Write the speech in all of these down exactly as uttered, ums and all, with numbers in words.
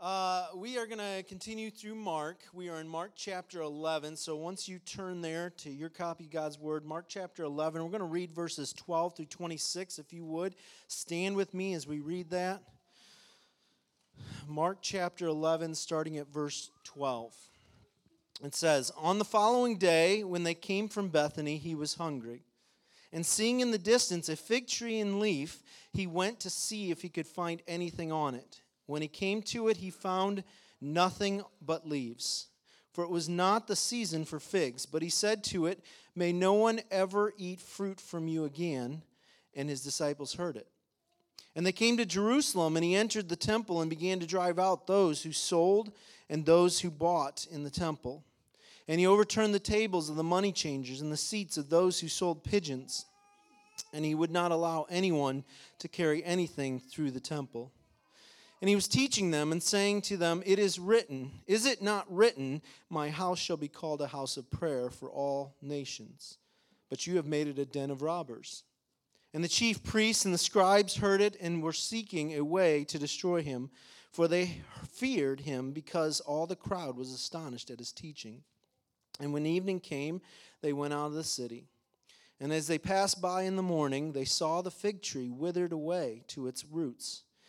Uh, we are going to continue through Mark. We are in Mark chapter eleven. So once you turn there to your copy of God's Word, Mark chapter eleven, we're going to read verses twelve through twenty-six. If you would, stand with me as we read that. Mark chapter eleven, starting at verse twelve. It says, "On the following day, when they came from Bethany, he was hungry. And seeing in the distance a fig tree in leaf, he went to see if he could find anything on it. When he came to it, he found nothing but leaves, for it was not the season for figs. But he said to it, 'May no one ever eat fruit from you again.' And his disciples heard it. And they came to Jerusalem, and he entered the temple and began to drive out those who sold and those who bought in the temple. And he overturned the tables of the money changers and the seats of those who sold pigeons. And he would not allow anyone to carry anything through the temple. And he was teaching them and saying to them, 'It is written, is it not written, my house shall be called a house of prayer for all nations? But you have made it a den of robbers.' And the chief priests and the scribes heard it and were seeking a way to destroy him, for they feared him, because all the crowd was astonished at his teaching. And when evening came, they went out of the city. And as they passed by in the morning, they saw the fig tree withered away to its roots.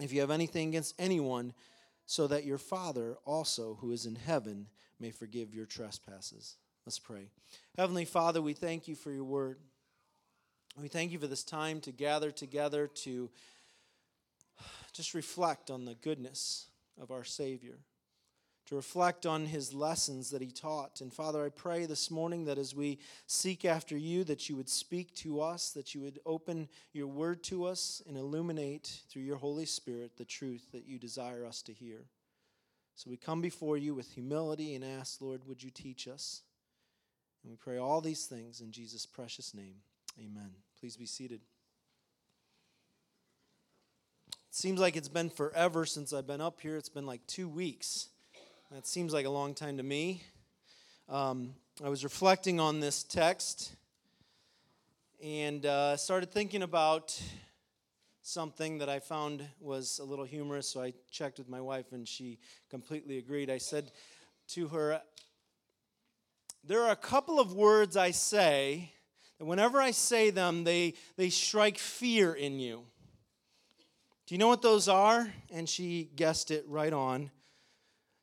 if you have anything against anyone, so that your Father also, who is in heaven, may forgive your trespasses.'" Let's pray. Heavenly Father, we thank you for your word. We thank you for this time to gather together to just reflect on the goodness of our Savior, to reflect on his lessons that he taught. And Father, I pray this morning that as we seek after you, that you would speak to us, that you would open your word to us and illuminate through your Holy Spirit the truth that you desire us to hear. So we come before you with humility and ask, Lord, would you teach us? And we pray all these things in Jesus' precious name. Amen. Please be seated. It seems like it's been forever since I've been up here. It's been like two weeks. That seems like a long time to me. Um, I was reflecting on this text and uh, started thinking about something that I found was a little humorous, so I checked with my wife, and she completely agreed. I said to her, there are a couple of words I say that whenever I say them, they, they strike fear in you. Do you know what those are? And she guessed it right on.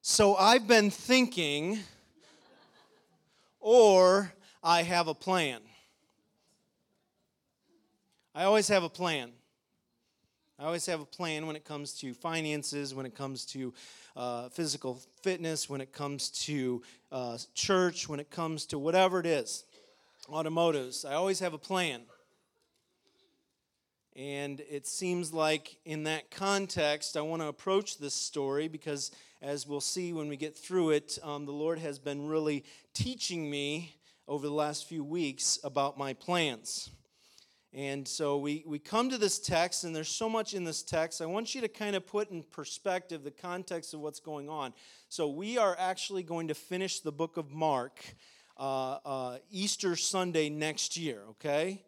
"So I've been thinking," or "I have a plan." I always have a plan. I always have a plan when it comes to finances, when it comes to uh, physical fitness, when it comes to uh, church, when it comes to whatever it is, automotives. I always have a plan. And it seems like in that context, I want to approach this story because, as we'll see when we get through it, um, the Lord has been really teaching me over the last few weeks about my plans. And so we, we come to this text, and there's so much in this text. I want you to kind of put in perspective the context of what's going on. So we are actually going to finish the book of Mark uh, uh, Easter Sunday next year, okay?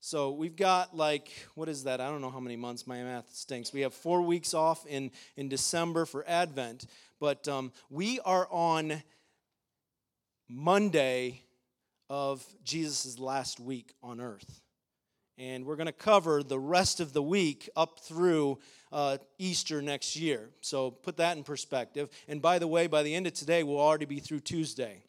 So we've got like, what is that? I don't know how many months. My math stinks. We have four weeks off in, in December for Advent. But um, we are on Monday of Jesus' last week on earth. And we're going to cover the rest of the week up through uh, Easter next year. So put that in perspective. And by the way, by the end of today, we'll already be through Tuesday.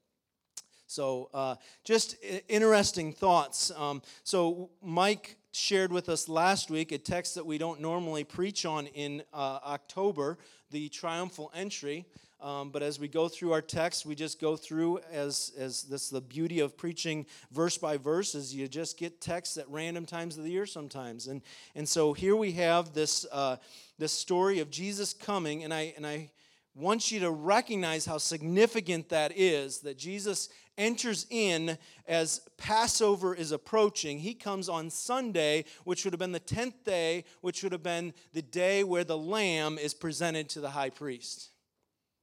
So uh, just interesting thoughts. Um, so Mike shared with us last week a text that we don't normally preach on in uh, October, the triumphal entry. Um, but as we go through our text, we just go through as as this is the beauty of preaching verse by verse, is you just get texts at random times of the year sometimes. And and so here we have this uh, this story of Jesus coming, and I and I wants you to recognize how significant that is, that Jesus enters in as Passover is approaching. He comes on Sunday, which would have been the tenth day, which would have been the day where the lamb is presented to the high priest.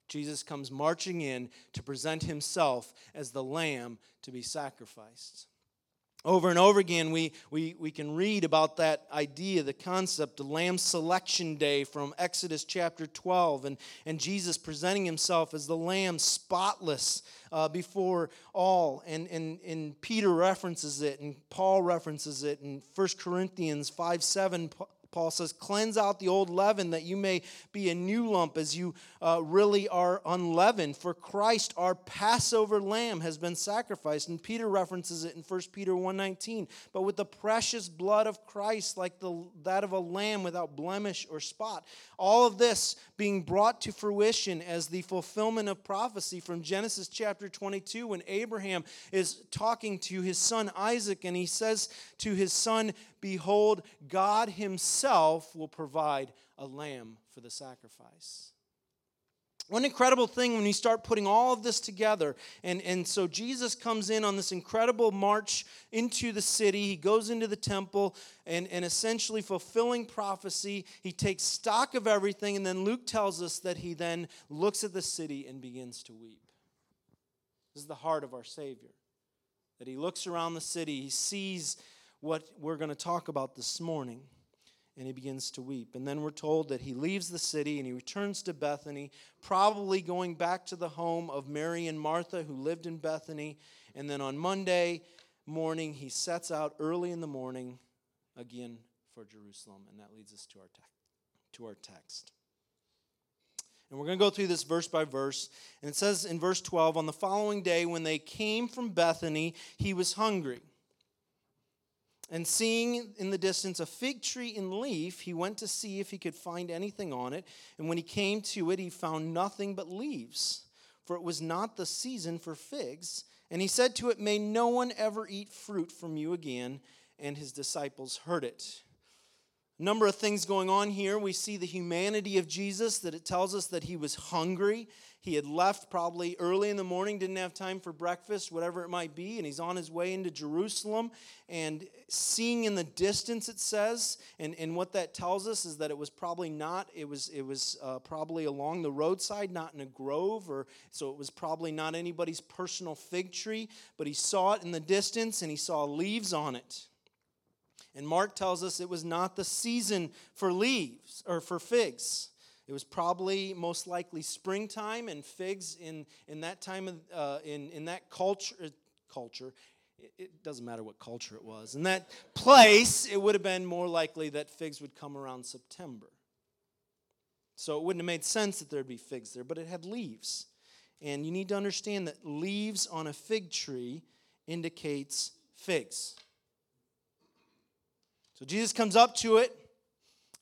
Jesus comes marching in to present himself as the lamb to be sacrificed. Over and over again, we, we, we can read about that idea, the concept, the Lamb Selection Day from Exodus chapter twelve, and, and Jesus presenting himself as the Lamb, spotless uh, before all. And, and, and Peter references it, and Paul references it in First Corinthians five seven. Paul says, "Cleanse out the old leaven, that you may be a new lump as you uh, really are unleavened. For Christ, our Passover lamb, has been sacrificed." And Peter references it in First Peter one nineteen. "But with the precious blood of Christ, like the, that of a lamb without blemish or spot." All of this being brought to fruition as the fulfillment of prophecy from Genesis chapter twenty-two, when Abraham is talking to his son Isaac, and he says to his son, "Behold, God himself will provide a lamb for the sacrifice." One incredible thing when you start putting all of this together. And, and so Jesus comes in on this incredible march into the city. He goes into the temple and, and essentially fulfilling prophecy. He takes stock of everything. And then Luke tells us that he then looks at the city and begins to weep. This is the heart of our Savior. That he looks around the city. He sees what we're going to talk about this morning, and he begins to weep. And then we're told that he leaves the city and he returns to Bethany, probably going back to the home of Mary and Martha, who lived in Bethany. And then on Monday morning, he sets out early in the morning again for Jerusalem. And that leads us to our, te- to our text. And we're going to go through this verse by verse. And it says in verse twelve, "On the following day, when they came from Bethany, he was hungry. And seeing in the distance a fig tree in leaf, he went to see if he could find anything on it. And when he came to it, he found nothing but leaves, for it was not the season for figs. And he said to it, 'May no one ever eat fruit from you again.' And his disciples heard it." A number of things going on here. We see the humanity of Jesus, that it tells us that he was hungry. He had left probably early in the morning, didn't have time for breakfast, whatever it might be, and he's on his way into Jerusalem. And seeing in the distance, it says, and, and what that tells us is that it was probably not, it was it was uh, probably along the roadside, not in a grove, or so it was probably not anybody's personal fig tree, but he saw it in the distance, and he saw leaves on it. And Mark tells us it was not the season for leaves, or for figs. It was probably most likely springtime, and figs in, in that time of uh, in in that culture culture, it, it doesn't matter what culture it was. In that place, it would have been more likely that figs would come around September. So it wouldn't have made sense that there'd be figs there, but it had leaves. And you need to understand that leaves on a fig tree indicates figs. So Jesus comes up to it.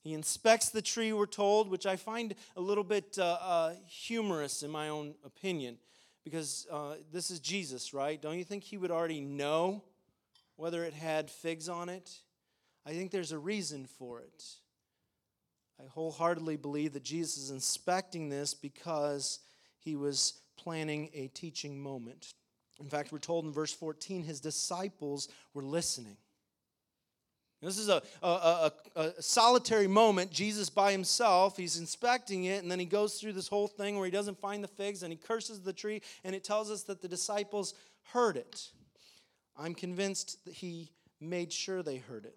He inspects the tree, we're told, which I find a little bit uh, uh, humorous in my own opinion, because uh, this is Jesus, right? Don't you think he would already know whether it had figs on it? I think there's a reason for it. I wholeheartedly believe that Jesus is inspecting this because he was planning a teaching moment. In fact, we're told in verse fourteen, his disciples were listening. This is a, a, a, a solitary moment. Jesus by himself, he's inspecting it, and then he goes through this whole thing where he doesn't find the figs, and he curses the tree, and it tells us that the disciples heard it. I'm convinced that he made sure they heard it.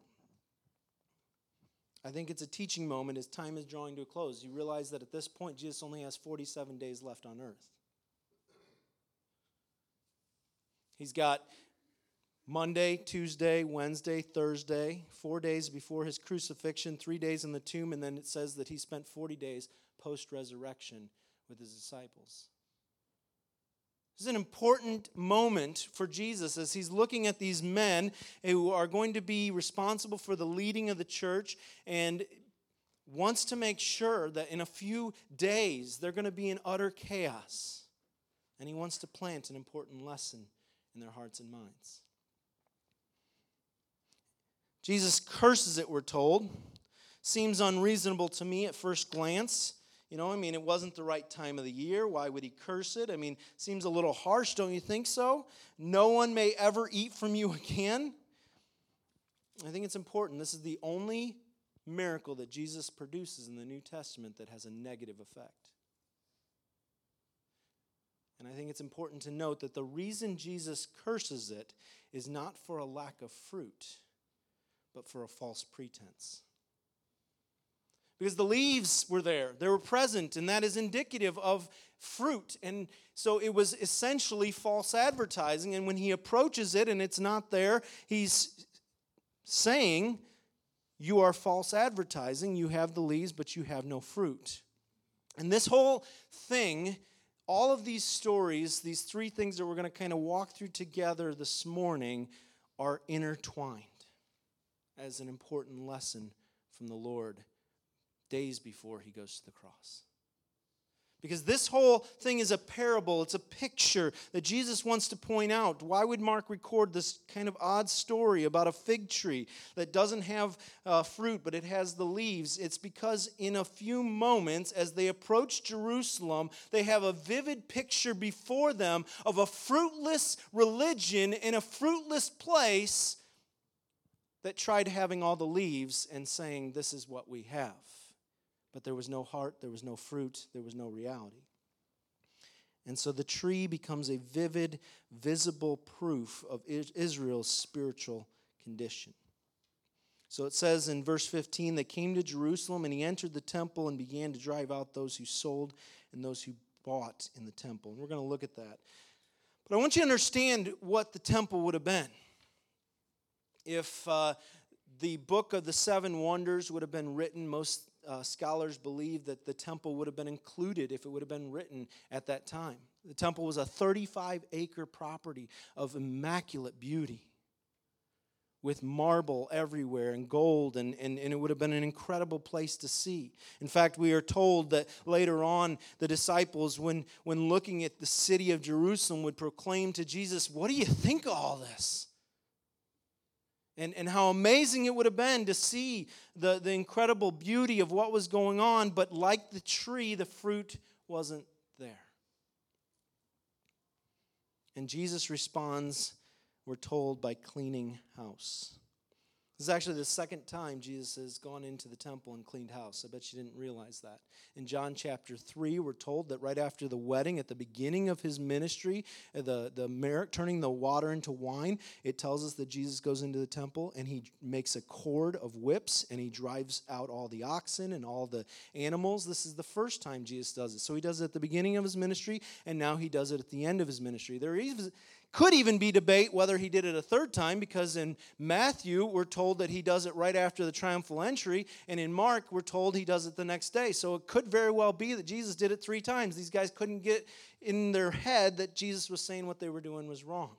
I think it's a teaching moment as time is drawing to a close. You realize that at this point, Jesus only has forty-seven days left on earth. He's got Monday, Tuesday, Wednesday, Thursday, four days before his crucifixion, three days in the tomb, and then it says that he spent forty days post-resurrection with his disciples. This is an important moment for Jesus as he's looking at these men who are going to be responsible for the leading of the church, and wants to make sure that in a few days they're going to be in utter chaos. And he wants to plant an important lesson in their hearts and minds. Jesus curses it, we're told. Seems unreasonable to me at first glance. You know, I mean, it wasn't the right time of the year. Why would he curse it? I mean, seems a little harsh, don't you think so? No one may ever eat from you again. I think it's important. This is the only miracle that Jesus produces in the New Testament that has a negative effect. And I think it's important to note that the reason Jesus curses it is not for a lack of fruit, but for a false pretense. Because the leaves were there. They were present, and that is indicative of fruit. And so it was essentially false advertising. And when he approaches it and it's not there, he's saying, you are false advertising. You have the leaves, but you have no fruit. And this whole thing, all of these stories, these three things that we're going to kind of walk through together this morning are intertwined as an important lesson from the Lord days before he goes to the cross. Because this whole thing is a parable. It's a picture that Jesus wants to point out. Why would Mark record this kind of odd story about a fig tree that doesn't have uh, fruit, but it has the leaves? It's because in a few moments, as they approach Jerusalem, they have a vivid picture before them of a fruitless religion in a fruitless place that tried having all the leaves and saying, this is what we have. But there was no heart, there was no fruit, there was no reality. And so the tree becomes a vivid, visible proof of Israel's spiritual condition. So it says in verse fifteen, they came to Jerusalem, and he entered the temple and began to drive out those who sold and those who bought in the temple. And we're going to look at that. But I want you to understand what the temple would have been. If uh, the book of the seven wonders would have been written, most Uh, scholars believe that the temple would have been included if it would have been written at that time. The temple was a thirty-five acre property of immaculate beauty with marble everywhere and gold, and, and, and it would have been an incredible place to see. In fact, we are told that later on the disciples, when, when looking at the city of Jerusalem, would proclaim to Jesus, what do you think of all this? And, and how amazing it would have been to see the, the incredible beauty of what was going on, but like the tree, the fruit wasn't there. And Jesus responds, we're told, by cleaning house. This is actually the second time Jesus has gone into the temple and cleaned house. I bet you didn't realize that. In John chapter three, we're told that right after the wedding, at the beginning of his ministry, the, the mer- turning the water into wine, it tells us that Jesus goes into the temple and he makes a cord of whips and he drives out all the oxen and all the animals. This is the first time Jesus does it. So he does it at the beginning of his ministry, and now he does it at the end of his ministry. There is... Could even be debate whether he did it a third time, because in Matthew we're told that he does it right after the triumphal entry, and in Mark we're told he does it the next day. So it could very well be that Jesus did it three times. These guys couldn't get in their head that Jesus was saying what they were doing was wrong.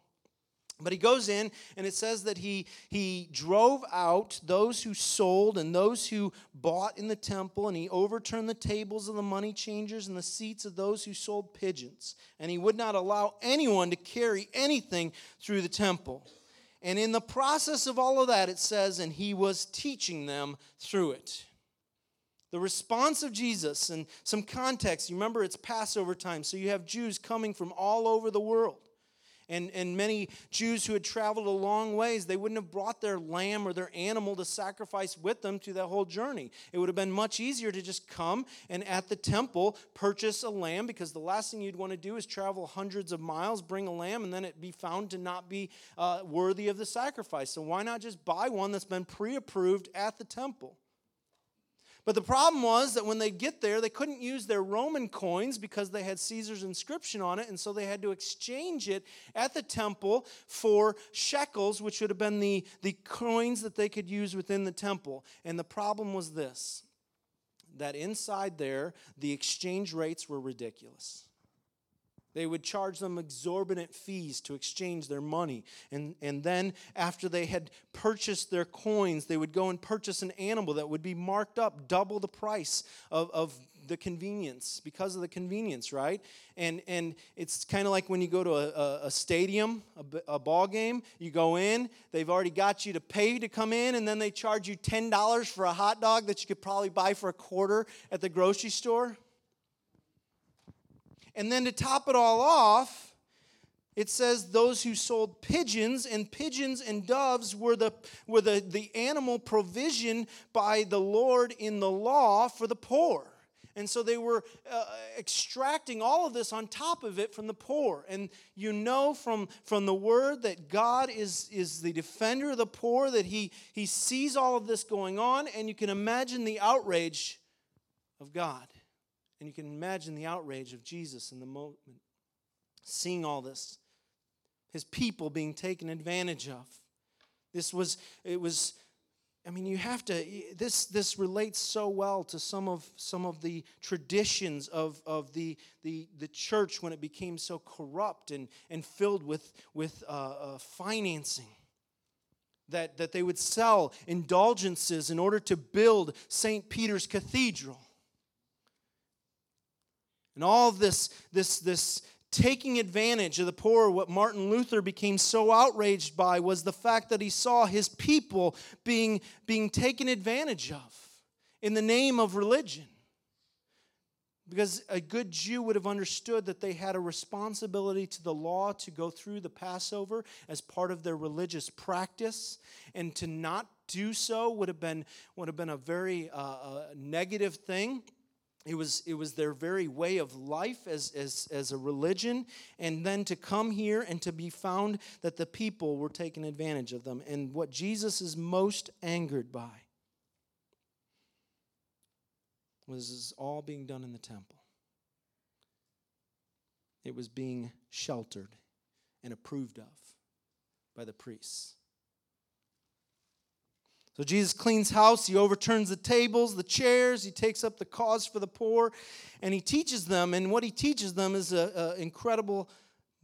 But he goes in, and it says that he, he drove out those who sold and those who bought in the temple, and he overturned the tables of the money changers and the seats of those who sold pigeons. And he would not allow anyone to carry anything through the temple. And in the process of all of that, it says, and he was teaching them through it. The response of Jesus, and some context, you remember it's Passover time, so you have Jews coming from all over the world. And, and many Jews who had traveled a long ways, they wouldn't have brought their lamb or their animal to sacrifice with them through that whole journey. It would have been much easier to just come and at the temple purchase a lamb, because the last thing you'd want to do is travel hundreds of miles, bring a lamb, and then it be found to not be uh, worthy of the sacrifice. So why not just buy one that's been pre-approved at the temple? But the problem was that when they'd get there, they couldn't use their Roman coins because they had Caesar's inscription on it, and so they had to exchange it at the temple for shekels, which would have been the, the coins that they could use within the temple. And the problem was this, that inside there, the exchange rates were ridiculous. They would charge them exorbitant fees to exchange their money. And, and then after they had purchased their coins, they would go and purchase an animal that would be marked up double the price of, of the convenience, because of the convenience, right? And and it's kind of like when you go to a, a stadium, a, a ball game, you go in, they've already got you to pay to come in, and then they charge you ten dollars for a hot dog that you could probably buy for a quarter at the grocery store. And then to top it all off, it says those who sold pigeons, and pigeons and doves were the were the, the animal provision by the Lord in the law for the poor. And so they were uh, extracting all of this on top of it from the poor. And you know from, from the word that God is, is the defender of the poor, that he, he sees all of this going on, and you can imagine the outrage of God. And you can imagine the outrage of Jesus in the moment, seeing all this, his people being taken advantage of. This was, it was... I mean, you have to, this this relates so well to some of some of the traditions of, of the, the the church when it became so corrupt and, and filled with, with uh, uh, financing. That, that they would sell indulgences in order to build Saint Peter's Cathedral. And all this, this, this taking advantage of the poor, what Martin Luther became so outraged by was the fact that he saw his people being, being taken advantage of in the name of religion. Because a good Jew would have understood that they had a responsibility to the law to go through the Passover as part of their religious practice, and to not do so would have been, would have been a very uh, uh, negative thing. It was it was their very way of life as, as, as a religion, and then to come here and to be found that the people were taking advantage of them, and what Jesus is most angered by was this all being done in the temple. It was being sheltered and approved of by the priests. So Jesus cleans house, he overturns the tables, the chairs, he takes up the cause for the poor, and he teaches them, and what he teaches them is an incredible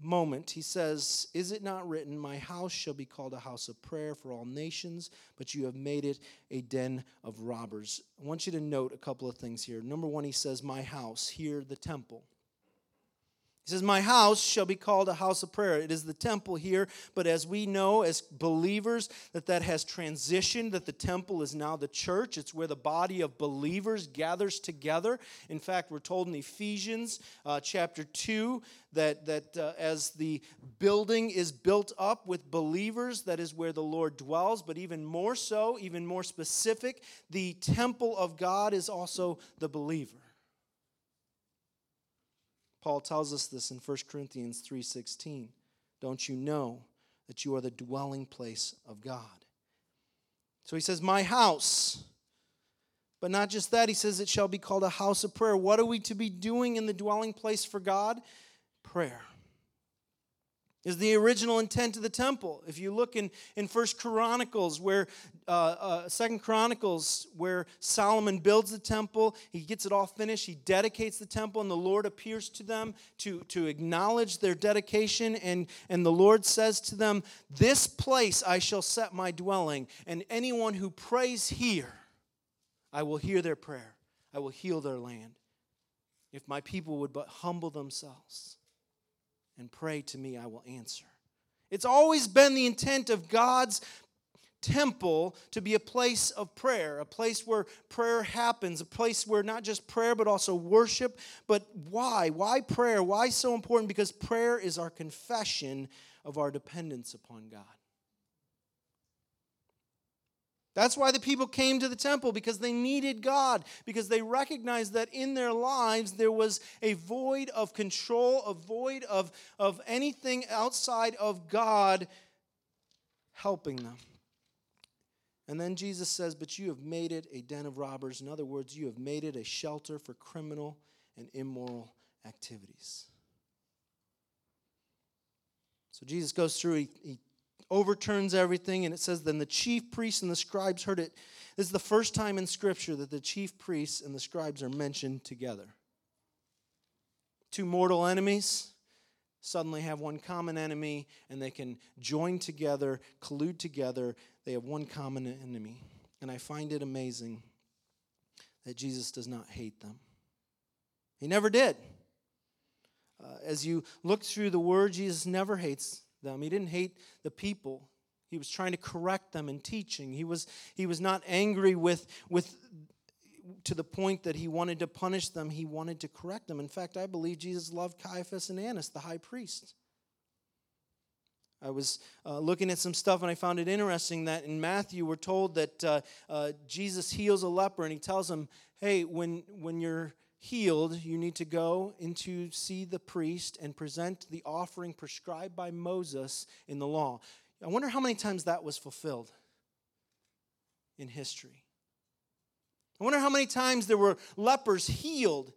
moment. He says, "Is it not written, my house shall be called a house of prayer for all nations, but you have made it a den of robbers." I want you to note a couple of things here. Number one, he says, "My house," here the temple. He says, "My house shall be called a house of prayer." It is the temple here, but as we know as believers that that has transitioned, that the temple is now the church. It's where the body of believers gathers together. In fact, we're told in Ephesians uh, chapter two that, that uh, as the building is built up with believers, that is where the Lord dwells. But even more so, even more specific, the temple of God is also the believer. Paul tells us this in First Corinthians three sixteen. "Don't you know that you are the dwelling place of God?" So he says, "My house." But not just that, he says it shall be called a house of prayer. What are we to be doing in the dwelling place for God? Prayer is the original intent of the temple. If you look in, in First Chronicles, where uh, uh, Second Chronicles, where Solomon builds the temple, he gets it all finished, he dedicates the temple, and the Lord appears to them to, to acknowledge their dedication, and, and the Lord says to them, "This place I shall set my dwelling, and anyone who prays here, I will hear their prayer. I will heal their land, if my people would but humble themselves and pray to me, I will answer." It's always been the intent of God's temple to be a place of prayer, a place where prayer happens, a place where not just prayer but also worship. But why? Why prayer? Why so important? Because prayer is our confession of our dependence upon God. That's why the people came to the temple, because they needed God, because they recognized that in their lives there was a void of control, a void of, of anything outside of God helping them. And then Jesus says, "But you have made it a den of robbers." In other words, you have made it a shelter for criminal and immoral activities. So Jesus goes through, he, he overturns everything, and it says, "Then the chief priests and the scribes heard it." This is the first time in Scripture that the chief priests and the scribes are mentioned together. Two mortal enemies suddenly have one common enemy, and they can join together, collude together. They have one common enemy. And I find it amazing that Jesus does not hate them. He never did. Uh, as you look through the Word, Jesus never hates them. He didn't hate the people. He was trying to correct them in teaching. He was, he was not angry with, with, to the point that he wanted to punish them, he wanted to correct them. In fact, I believe Jesus loved Caiaphas and Annas, the high priest. I was uh, looking at some stuff, and I found it interesting that in Matthew we're told that uh, uh, Jesus heals a leper, and he tells him, hey, when when you're healed, you need to go into see the priest and present the offering prescribed by Moses in the law. I wonder how many times that was fulfilled in history. I wonder how many times there were lepers healed.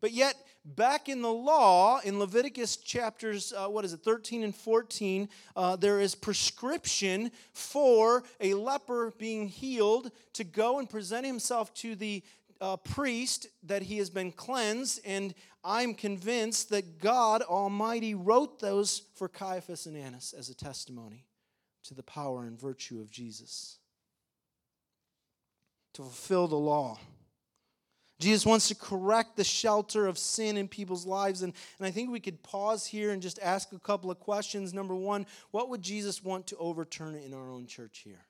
But yet, back in the law, in Leviticus chapters, uh, what is it, thirteen and fourteen, uh, there is prescription for a leper being healed to go and present himself to the uh, priest that he has been cleansed. And I'm convinced that God Almighty wrote those for Caiaphas and Annas as a testimony to the power and virtue of Jesus to fulfill the law. Jesus wants to correct the shelter of sin in people's lives. And, and I think we could pause here and just ask a couple of questions. Number one, what would Jesus want to overturn in our own church here?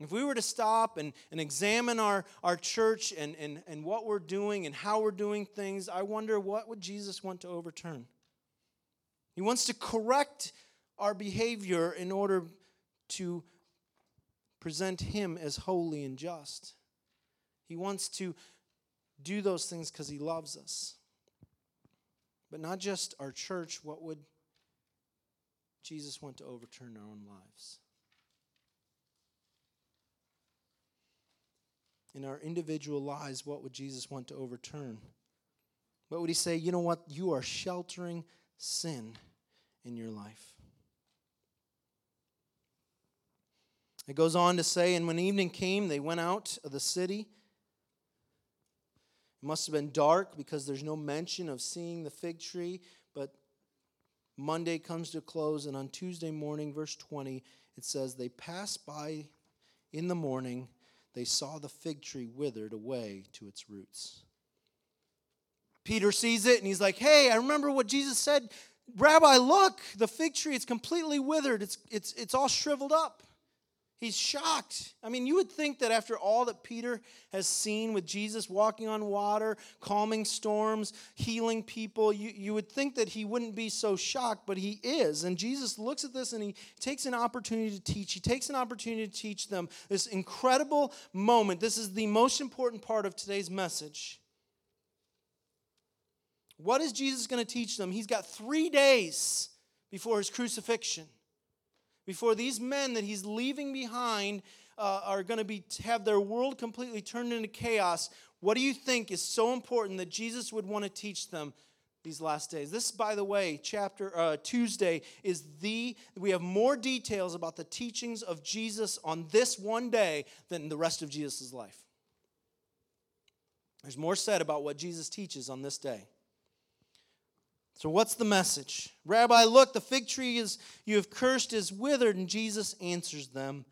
If we were to stop and, and examine our, our church and, and, and what we're doing and how we're doing things, I wonder, what would Jesus want to overturn? He wants to correct our behavior in order to present him as holy and just. He wants to do those things because he loves us. But not just our church, what would Jesus want to overturn in our own lives? In our individual lives, what would Jesus want to overturn? What would he say? You know what? You are sheltering sin in your life. It goes on to say, and when evening came, they went out of the city. It must have been dark because there's no mention of seeing the fig tree, but Monday comes to a close, and on Tuesday morning, verse twenty, it says, they passed by in the morning, they saw the fig tree withered away to its roots. Peter sees it, and he's like, hey, I remember what Jesus said. Rabbi, look, the fig tree, it's completely withered. It's, it's, it's all shriveled up. He's shocked. I mean, you would think that after all that Peter has seen with Jesus walking on water, calming storms, healing people, you, you would think that he wouldn't be so shocked, but he is. And Jesus looks at this and he takes an opportunity to teach. He takes an opportunity to teach them this incredible moment. This is the most important part of today's message. What is Jesus going to teach them? He's got three days before his crucifixion. Before these men that he's leaving behind uh, are going to be have their world completely turned into chaos, what do you think is so important that Jesus would want to teach them these last days? This, by the way, chapter uh, Tuesday is the we have more details about the teachings of Jesus on this one day than the rest of Jesus' life. There's more said about what Jesus teaches on this day. So what's the message? Rabbi, look, the fig tree is you have cursed is withered, and Jesus answers them.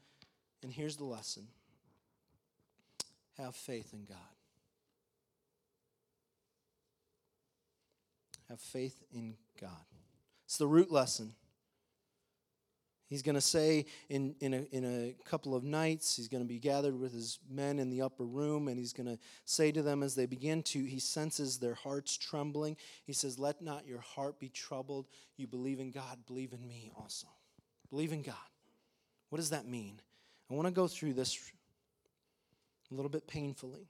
And here's the lesson. Have faith in God. Have faith in God. It's the root lesson. He's going to say in, in, a, in a couple of nights, he's going to be gathered with his men in the upper room, and he's going to say to them as they begin to, he senses their hearts trembling. He says, let not your heart be troubled. You believe in God, believe in me also. Believe in God. What does that mean? I want to go through this a little bit painfully.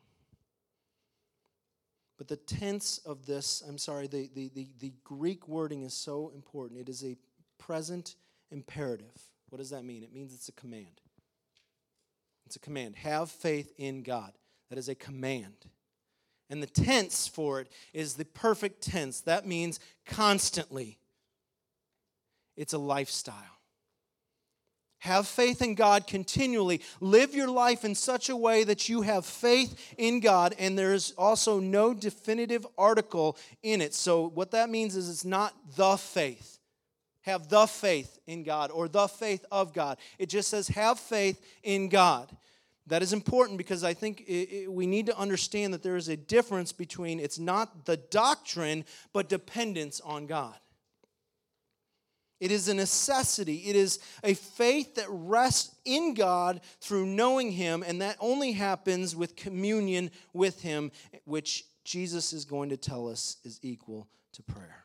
But the tense of this, I'm sorry, the, the, the, the Greek wording is so important. It is a present imperative. What does that mean? It means it's a command. It's a command. Have faith in God. That is a command. And the tense for it is the perfect tense. That means constantly. It's a lifestyle. Have faith in God continually. Live your life in such a way that you have faith in God, and there is also no definitive article in it. So what that means is it's not the faith. Have the faith in God or the faith of God. It just says have faith in God. That is important because I think it, it, we need to understand that there is a difference between it's not the doctrine but dependence on God. It is a necessity. It is a faith that rests in God through knowing Him, and that only happens with communion with Him, which Jesus is going to tell us is equal to prayer.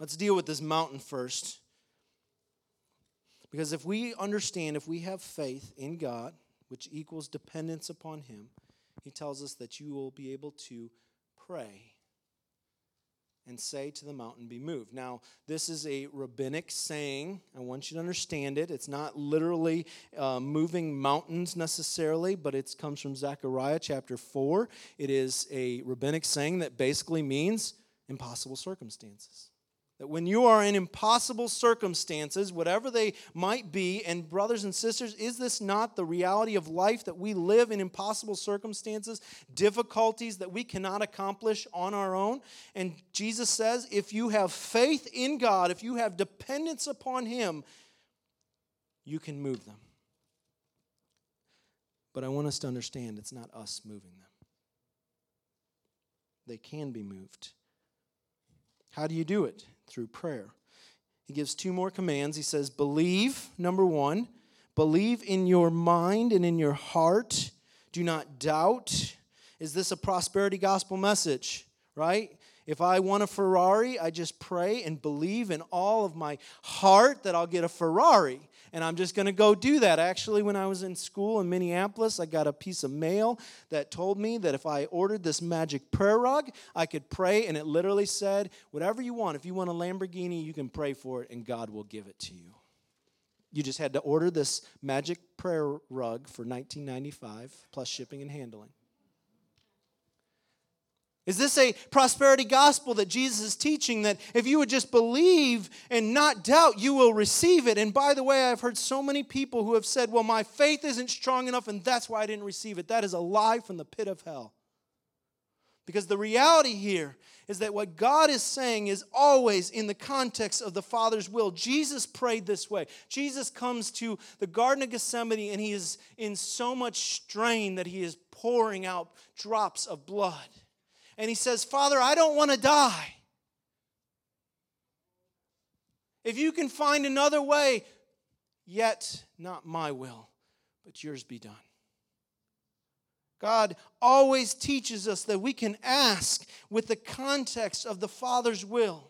Let's deal with this mountain first. Because if we understand, if we have faith in God, which equals dependence upon Him, He tells us that you will be able to pray and say to the mountain, be moved. Now, this is a rabbinic saying. I want you to understand it. It's not literally uh, moving mountains necessarily, but it comes from Zechariah chapter four. It is a rabbinic saying that basically means impossible circumstances. That when you are in impossible circumstances, whatever they might be, and brothers and sisters, is this not the reality of life, that we live in impossible circumstances, difficulties that we cannot accomplish on our own? And Jesus says, if you have faith in God, if you have dependence upon Him, you can move them. But I want us to understand it's not us moving them. They can be moved. How do you do it? Through prayer. He gives two more commands. He says, believe, number one. Believe in your mind and in your heart. Do not doubt. Is this a prosperity gospel message, right? If I want a Ferrari, I just pray and believe in all of my heart that I'll get a Ferrari. And I'm just going to go do that. Actually, when I was in school in Minneapolis, I got a piece of mail that told me that if I ordered this magic prayer rug, I could pray. And it literally said, whatever you want. If you want a Lamborghini, you can pray for it and God will give it to you. You just had to order this magic prayer rug for nineteen ninety-five dollars plus shipping and handling. Is this a prosperity gospel that Jesus is teaching, that if you would just believe and not doubt, you will receive it? And by the way, I've heard so many people who have said, well, my faith isn't strong enough, and that's why I didn't receive it. That is a lie from the pit of hell. Because the reality here is that what God is saying is always in the context of the Father's will. Jesus prayed this way. Jesus comes to the Garden of Gethsemane, and He is in so much strain that He is pouring out drops of blood. And He says, Father, I don't want to die. If you can find another way, yet not my will, but yours be done. God always teaches us that we can ask with the context of the Father's will.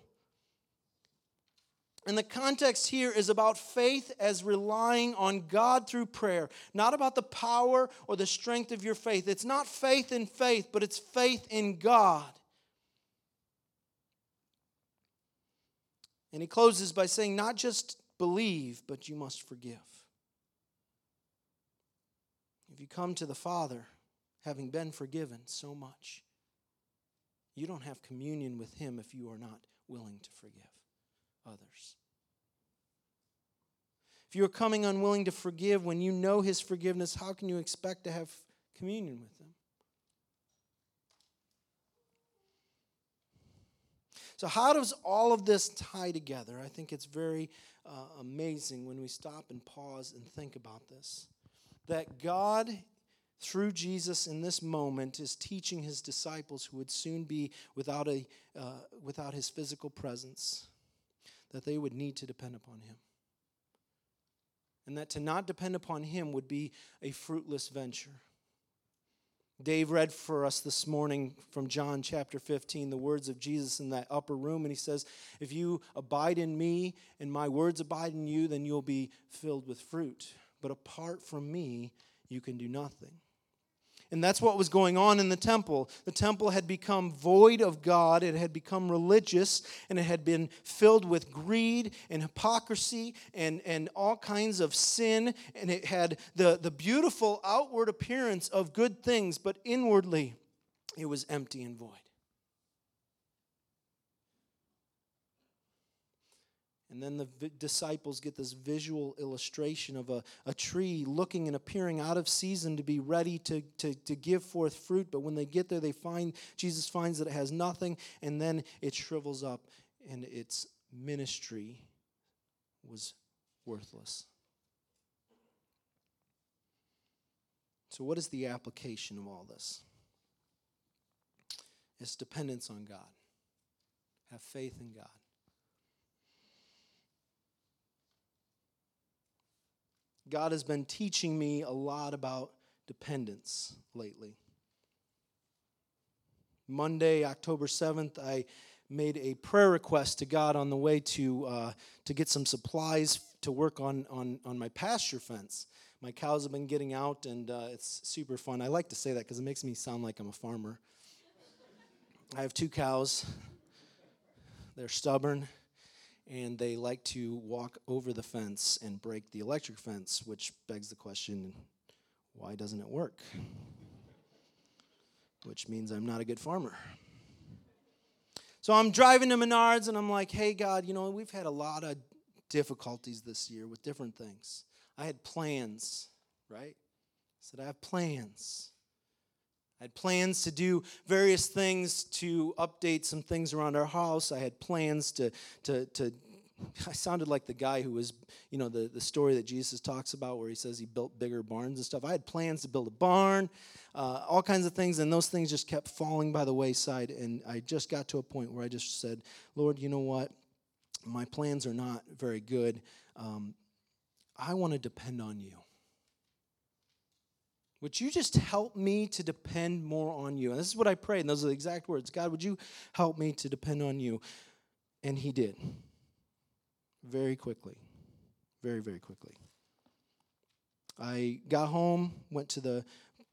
And the context here is about faith as relying on God through prayer, not about the power or the strength of your faith. It's not faith in faith, but it's faith in God. And he closes by saying, not just believe, but you must forgive. If you come to the Father, having been forgiven so much, you don't have communion with Him if you are not willing to forgive others. If you are coming unwilling to forgive when you know His forgiveness, how can you expect to have communion with Him? So how does all of this tie together? I think it's very uh, amazing when we stop and pause and think about this. That God, through Jesus in this moment, is teaching His disciples, who would soon be without a uh, without His physical presence, that they would need to depend upon Him. And that to not depend upon Him would be a fruitless venture. Dave read for us this morning from John chapter fifteen, the words of Jesus in that upper room, and he says, if you abide in me and my words abide in you, then you'll be filled with fruit. But apart from me, you can do nothing. And that's what was going on in the temple. The temple had become void of God. It had become religious, and it had been filled with greed and hypocrisy and, and all kinds of sin. And it had the, the beautiful outward appearance of good things, but inwardly it was empty and void. And then the v- disciples get this visual illustration of a, a tree looking and appearing out of season to be ready to, to, to give forth fruit. But when they get there, they find Jesus finds that it has nothing, and then it shrivels up, and its ministry was worthless. So what is the application of all this? It's dependence on God. Have faith in God. God has been teaching me a lot about dependence lately. Monday, October seventh, I made a prayer request to God on the way to uh, to get some supplies to work on, on, on my pasture fence. My cows have been getting out, and uh, it's super fun. I like to say that because it makes me sound like I'm a farmer. I have two cows. They're stubborn, and they like to walk over the fence and break the electric fence, which begs the question, why doesn't it work? Which means I'm not a good farmer. So I'm driving to Menards, and I'm like, hey, God, you know, we've had a lot of difficulties this year with different things. I had plans, right? I said, I have plans. I had plans to do various things to update some things around our house. I had plans to, to, to I sounded like the guy who was, you know, the, the story that Jesus talks about where he says he built bigger barns and stuff. I had plans to build a barn, uh, all kinds of things, and those things just kept falling by the wayside. And I just got to a point where I just said, Lord, you know what? My plans are not very good. Um, I want to depend on you. Would you just help me to depend more on you? And this is what I prayed, and those are the exact words. God, would you help me to depend on you? And he did. Very quickly. Very, very quickly. I got home, went to the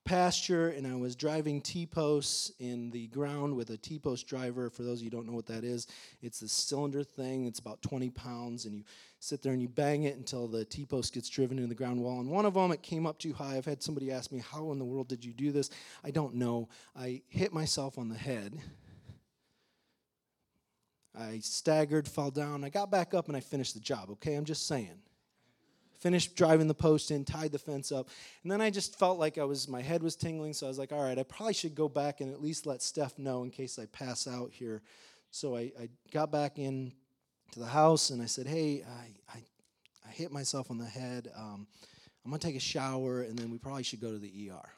pasture, and I was driving T-posts in the ground with a T-post driver. For those of you who don't know what that is, it's this cylinder thing. It's about twenty pounds, and you sit there and you bang it until the T-post gets driven into the ground wall. And one of them, it came up too high. I've had somebody ask me, how in the world did you do this? I don't know. I hit myself on the head. I staggered, fell down. I got back up, and I finished the job, okay? I'm just saying. Finished driving the post in, tied the fence up. And then I just felt like I was, my head was tingling, so I was like, all right, I probably should go back and at least let Steph know in case I pass out here. So I, I got back in to the house, and I said, hey, I I, I hit myself on the head. Um, I'm going to take a shower, and then we probably should go to the E R.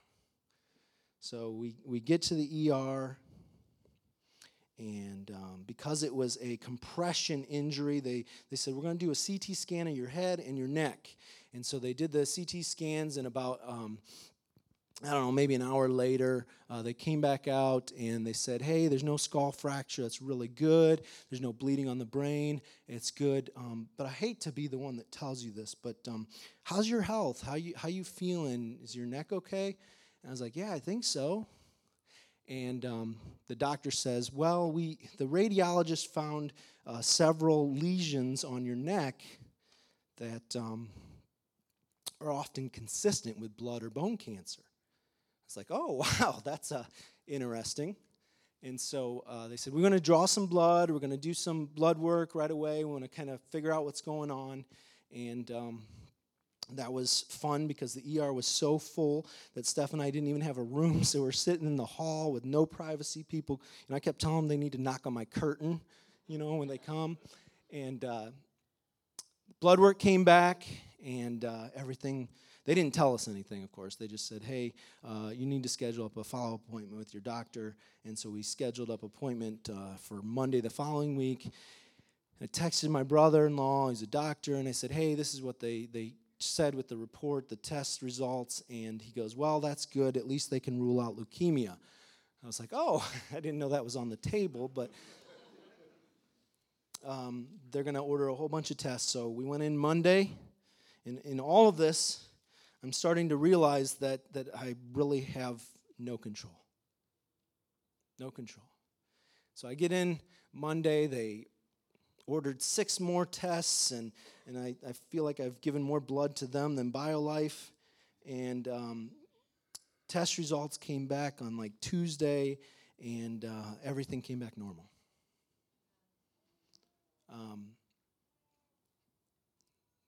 So we, we get to the E R, and um, because it was a compression injury, they, they said, we're going to do a C T scan of your head and your neck. And so they did the C T scans, and about, um, I don't know, maybe an hour later, uh, they came back out, and they said, hey, there's no skull fracture. That's really good. There's no bleeding on the brain. It's good. Um, but I hate to be the one that tells you this, but um, how's your health? How you how you feeling? Is your neck okay? And I was like, yeah, I think so. And um, the doctor says, well, we the radiologist found uh, several lesions on your neck that um, are often consistent with blood or bone cancer. It's like, oh, wow, that's uh, interesting. And so uh, they said, we're going to draw some blood. We're going to do some blood work right away. We want to kind of figure out what's going on. And Um, That was fun because the E R was so full that Steph and I didn't even have a room, so we're sitting in the hall with no privacy. People, and I kept telling them they need to knock on my curtain, you know, when they come. And uh, blood work came back, and uh, everything. They didn't tell us anything, of course. They just said, hey, uh, you need to schedule up a follow-up appointment with your doctor. And so we scheduled up appointment uh, for Monday the following week. And I texted my brother-in-law, he's a doctor, and I said, hey, this is what they they. said with the report, the test results, and he goes, well, that's good. At least they can rule out leukemia. I was like, oh, I didn't know that was on the table, but um, they're going to order a whole bunch of tests. So we went in Monday, and in all of this, I'm starting to realize that that I really have no control. No control. So I get in Monday, they ordered six more tests, and, and I, I feel like I've given more blood to them than BioLife. And um, test results came back on like Tuesday, and uh, everything came back normal. Um,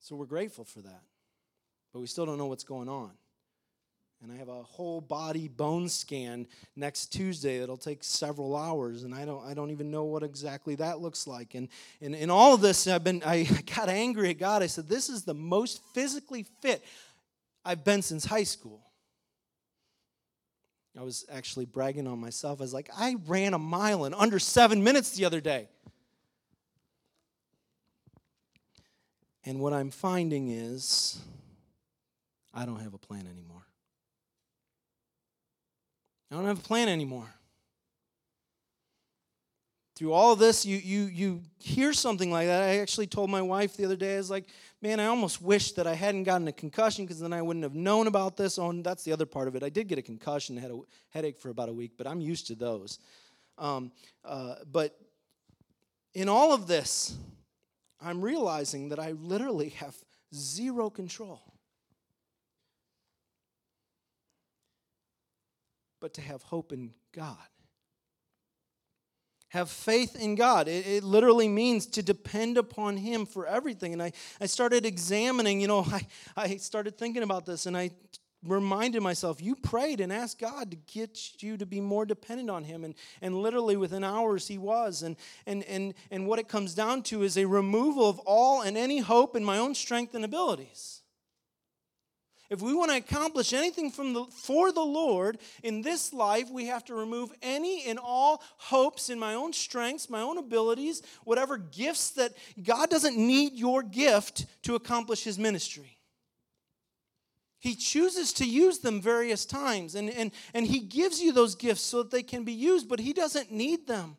So we're grateful for that. But we still don't know what's going on. And I have a whole body bone scan next Tuesday that'll take several hours, and I don't I don't even know what exactly that looks like. And and in all of this, I've been I got angry at God. I said, this is the most physically fit I've been since high school. I was actually bragging on myself. I was like, I ran a mile in under seven minutes the other day. And what I'm finding is I don't have a plan anymore. I don't have a plan anymore. Through all of this, you you you hear something like that. I actually told my wife the other day, I was like, man, I almost wish that I hadn't gotten a concussion because then I wouldn't have known about this. Oh, and that's the other part of it. I did get a concussion, had a headache for about a week, but I'm used to those. Um, uh, but in all of this, I'm realizing that I literally have zero control. But to have hope in God. Have faith in God. It, it literally means to depend upon Him for everything. And I, I started examining, you know, I, I started thinking about this, and I reminded myself, you prayed and asked God to get you to be more dependent on Him. And, and literally within hours He was. And, and, and, and what it comes down to is a removal of all and any hope in my own strength and abilities. If we want to accomplish anything from the, for the Lord in this life, we have to remove any and all hopes in my own strengths, my own abilities, whatever gifts that God doesn't need your gift to accomplish His ministry. He chooses to use them various times, and, and, and He gives you those gifts so that they can be used, but He doesn't need them.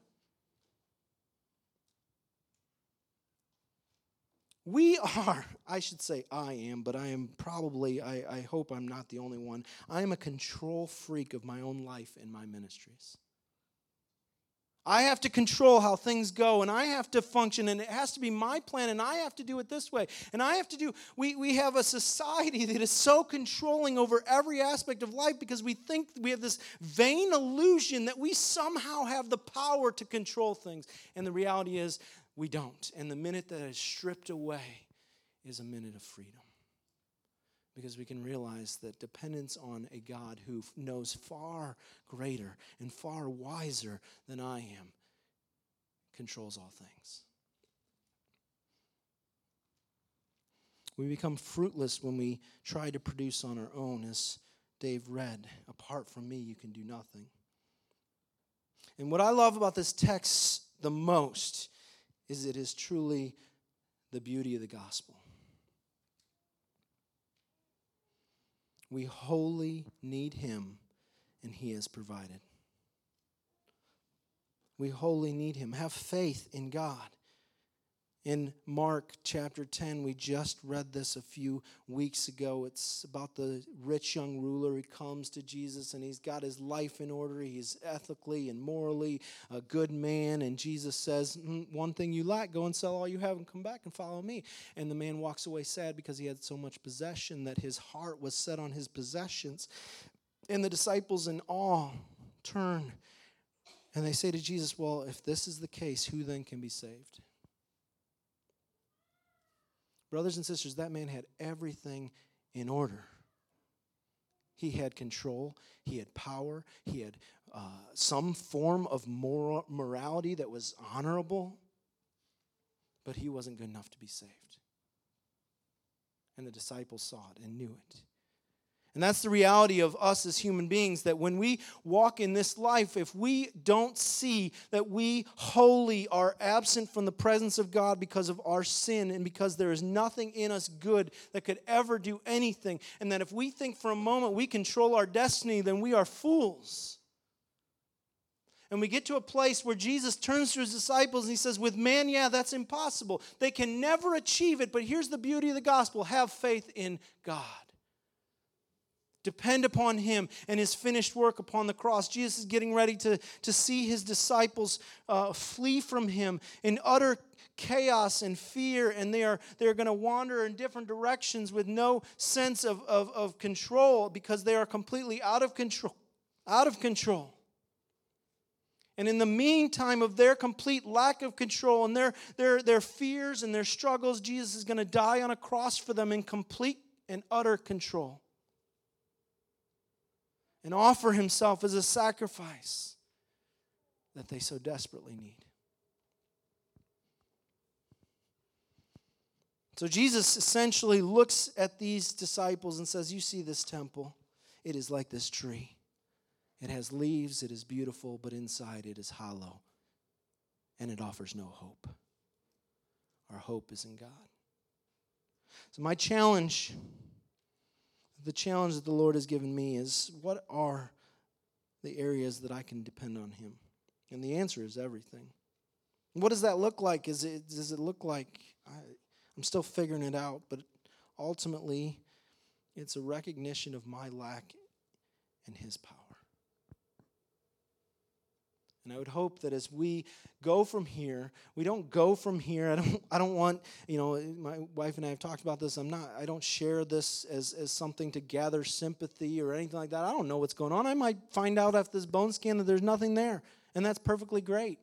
We are, I should say I am, but I am probably, I, I hope I'm not the only one. I am a control freak of my own life and my ministries. I have to control how things go, and I have to function, and it has to be my plan, and I have to do it this way. And I have to do, we, we have a society that is so controlling over every aspect of life because we think we have this vain illusion that we somehow have the power to control things. And the reality is, we don't. And the minute that is stripped away is a minute of freedom. Because we can realize that dependence on a God who knows far greater and far wiser than I am controls all things. We become fruitless when we try to produce on our own. As Dave read, apart from me, you can do nothing. And what I love about this text the most is it is truly the beauty of the gospel. We wholly need Him, and He has provided. We wholly need Him. Have faith in God. In Mark chapter ten, we just read this a few weeks ago. It's about the rich young ruler. He comes to Jesus, and he's got his life in order. He's ethically and morally a good man. And Jesus says, mm, one thing you lack, go and sell all you have and come back and follow me. And the man walks away sad because he had so much possession that his heart was set on his possessions. And the disciples in awe turn, and they say to Jesus, well, if this is the case, who then can be saved? Brothers and sisters, that man had everything in order. He had control. He had power. He had uh, some form of moral morality that was honorable. But he wasn't good enough to be saved. And the disciples saw it and knew it. And that's the reality of us as human beings, that when we walk in this life, if we don't see that we wholly are absent from the presence of God because of our sin and because there is nothing in us good that could ever do anything, and that if we think for a moment we control our destiny, then we are fools. And we get to a place where Jesus turns to His disciples and He says, with man, yeah, that's impossible. They can never achieve it, but here's the beauty of the gospel. Have faith in God. Depend upon Him and His finished work upon the cross. Jesus is getting ready to, to see His disciples uh, flee from Him in utter chaos and fear, and they are, they are going to wander in different directions with no sense of, of, of control because they are completely out of control. Out of control. And in the meantime of their complete lack of control and their, their, their fears and their struggles, Jesus is going to die on a cross for them in complete and utter control. And offer himself as a sacrifice that they so desperately need. So Jesus essentially looks at these disciples and says, you see this temple, it is like this tree. It has leaves, it is beautiful, but inside it is hollow, and it offers no hope. Our hope is in God. So my challenge, the challenge that the Lord has given me is, what are the areas that I can depend on him? And the answer is everything. What does that look like? Is it, does it look like... I, I'm still figuring it out, but ultimately, it's a recognition of my lack and his power. And I would hope that as we go from here, we don't go from here. I don't. I don't want. You know, my wife and I have talked about this. I'm not. I don't share this as as something to gather sympathy or anything like that. I don't know what's going on. I might find out after this bone scan that there's nothing there, and that's perfectly great.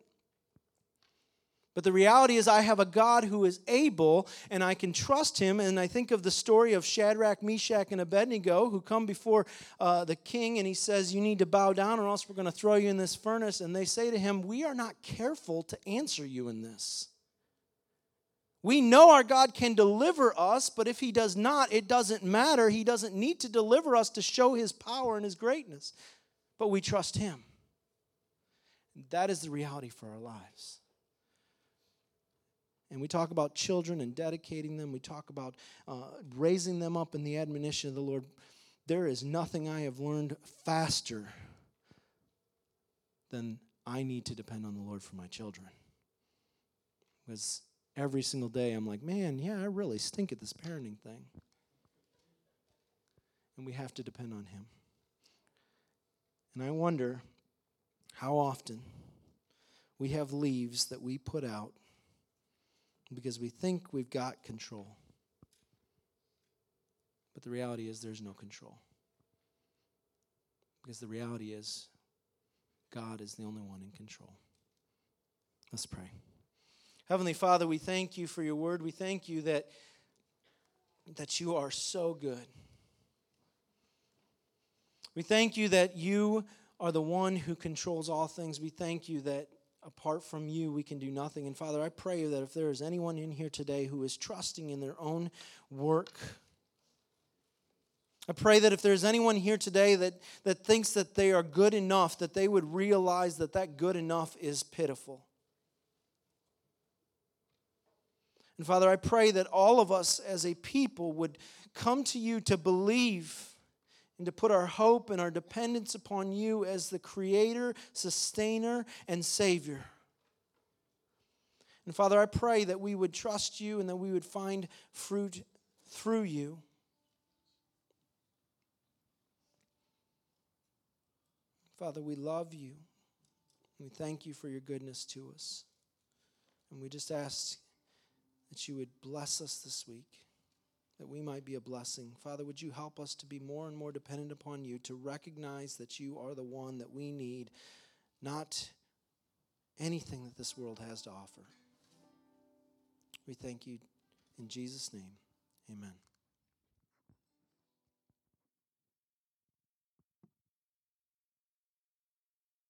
But the reality is I have a God who is able, and I can trust him. And I think of the story of Shadrach, Meshach, and Abednego, who come before uh, the king, and he says, you need to bow down or else we're going to throw you in this furnace. And they say to him, we are not careful to answer you in this. We know our God can deliver us, but if he does not, it doesn't matter. He doesn't need to deliver us to show his power and his greatness. But we trust him. That is the reality for our lives. And we talk about children and dedicating them. We talk about uh, raising them up in the admonition of the Lord. There is nothing I have learned faster than I need to depend on the Lord for my children. Because every single day I'm like, man, yeah, I really stink at this parenting thing. And we have to depend on him. And I wonder how often we have leaves that we put out because we think we've got control. But the reality is there's no control. Because the reality is God is the only one in control. Let's pray. Heavenly Father, we thank you for your word. We thank you that, that you are so good. We thank you that you are the one who controls all things. We thank you that apart from you, we can do nothing. And Father, I pray that if there is anyone in here today who is trusting in their own work, I pray that if there's anyone here today that, that thinks that they are good enough, that they would realize that that good enough is pitiful. And Father, I pray that all of us as a people would come to you to believe and to put our hope and our dependence upon you as the creator, sustainer, and savior. And Father, I pray that we would trust you and that we would find fruit through you. Father, we love you. We thank you for your goodness to us. And we just ask that you would bless us this week, that we might be a blessing. Father, would you help us to be more and more dependent upon you, to recognize that you are the one that we need, not anything that this world has to offer. We thank you in Jesus' name. Amen.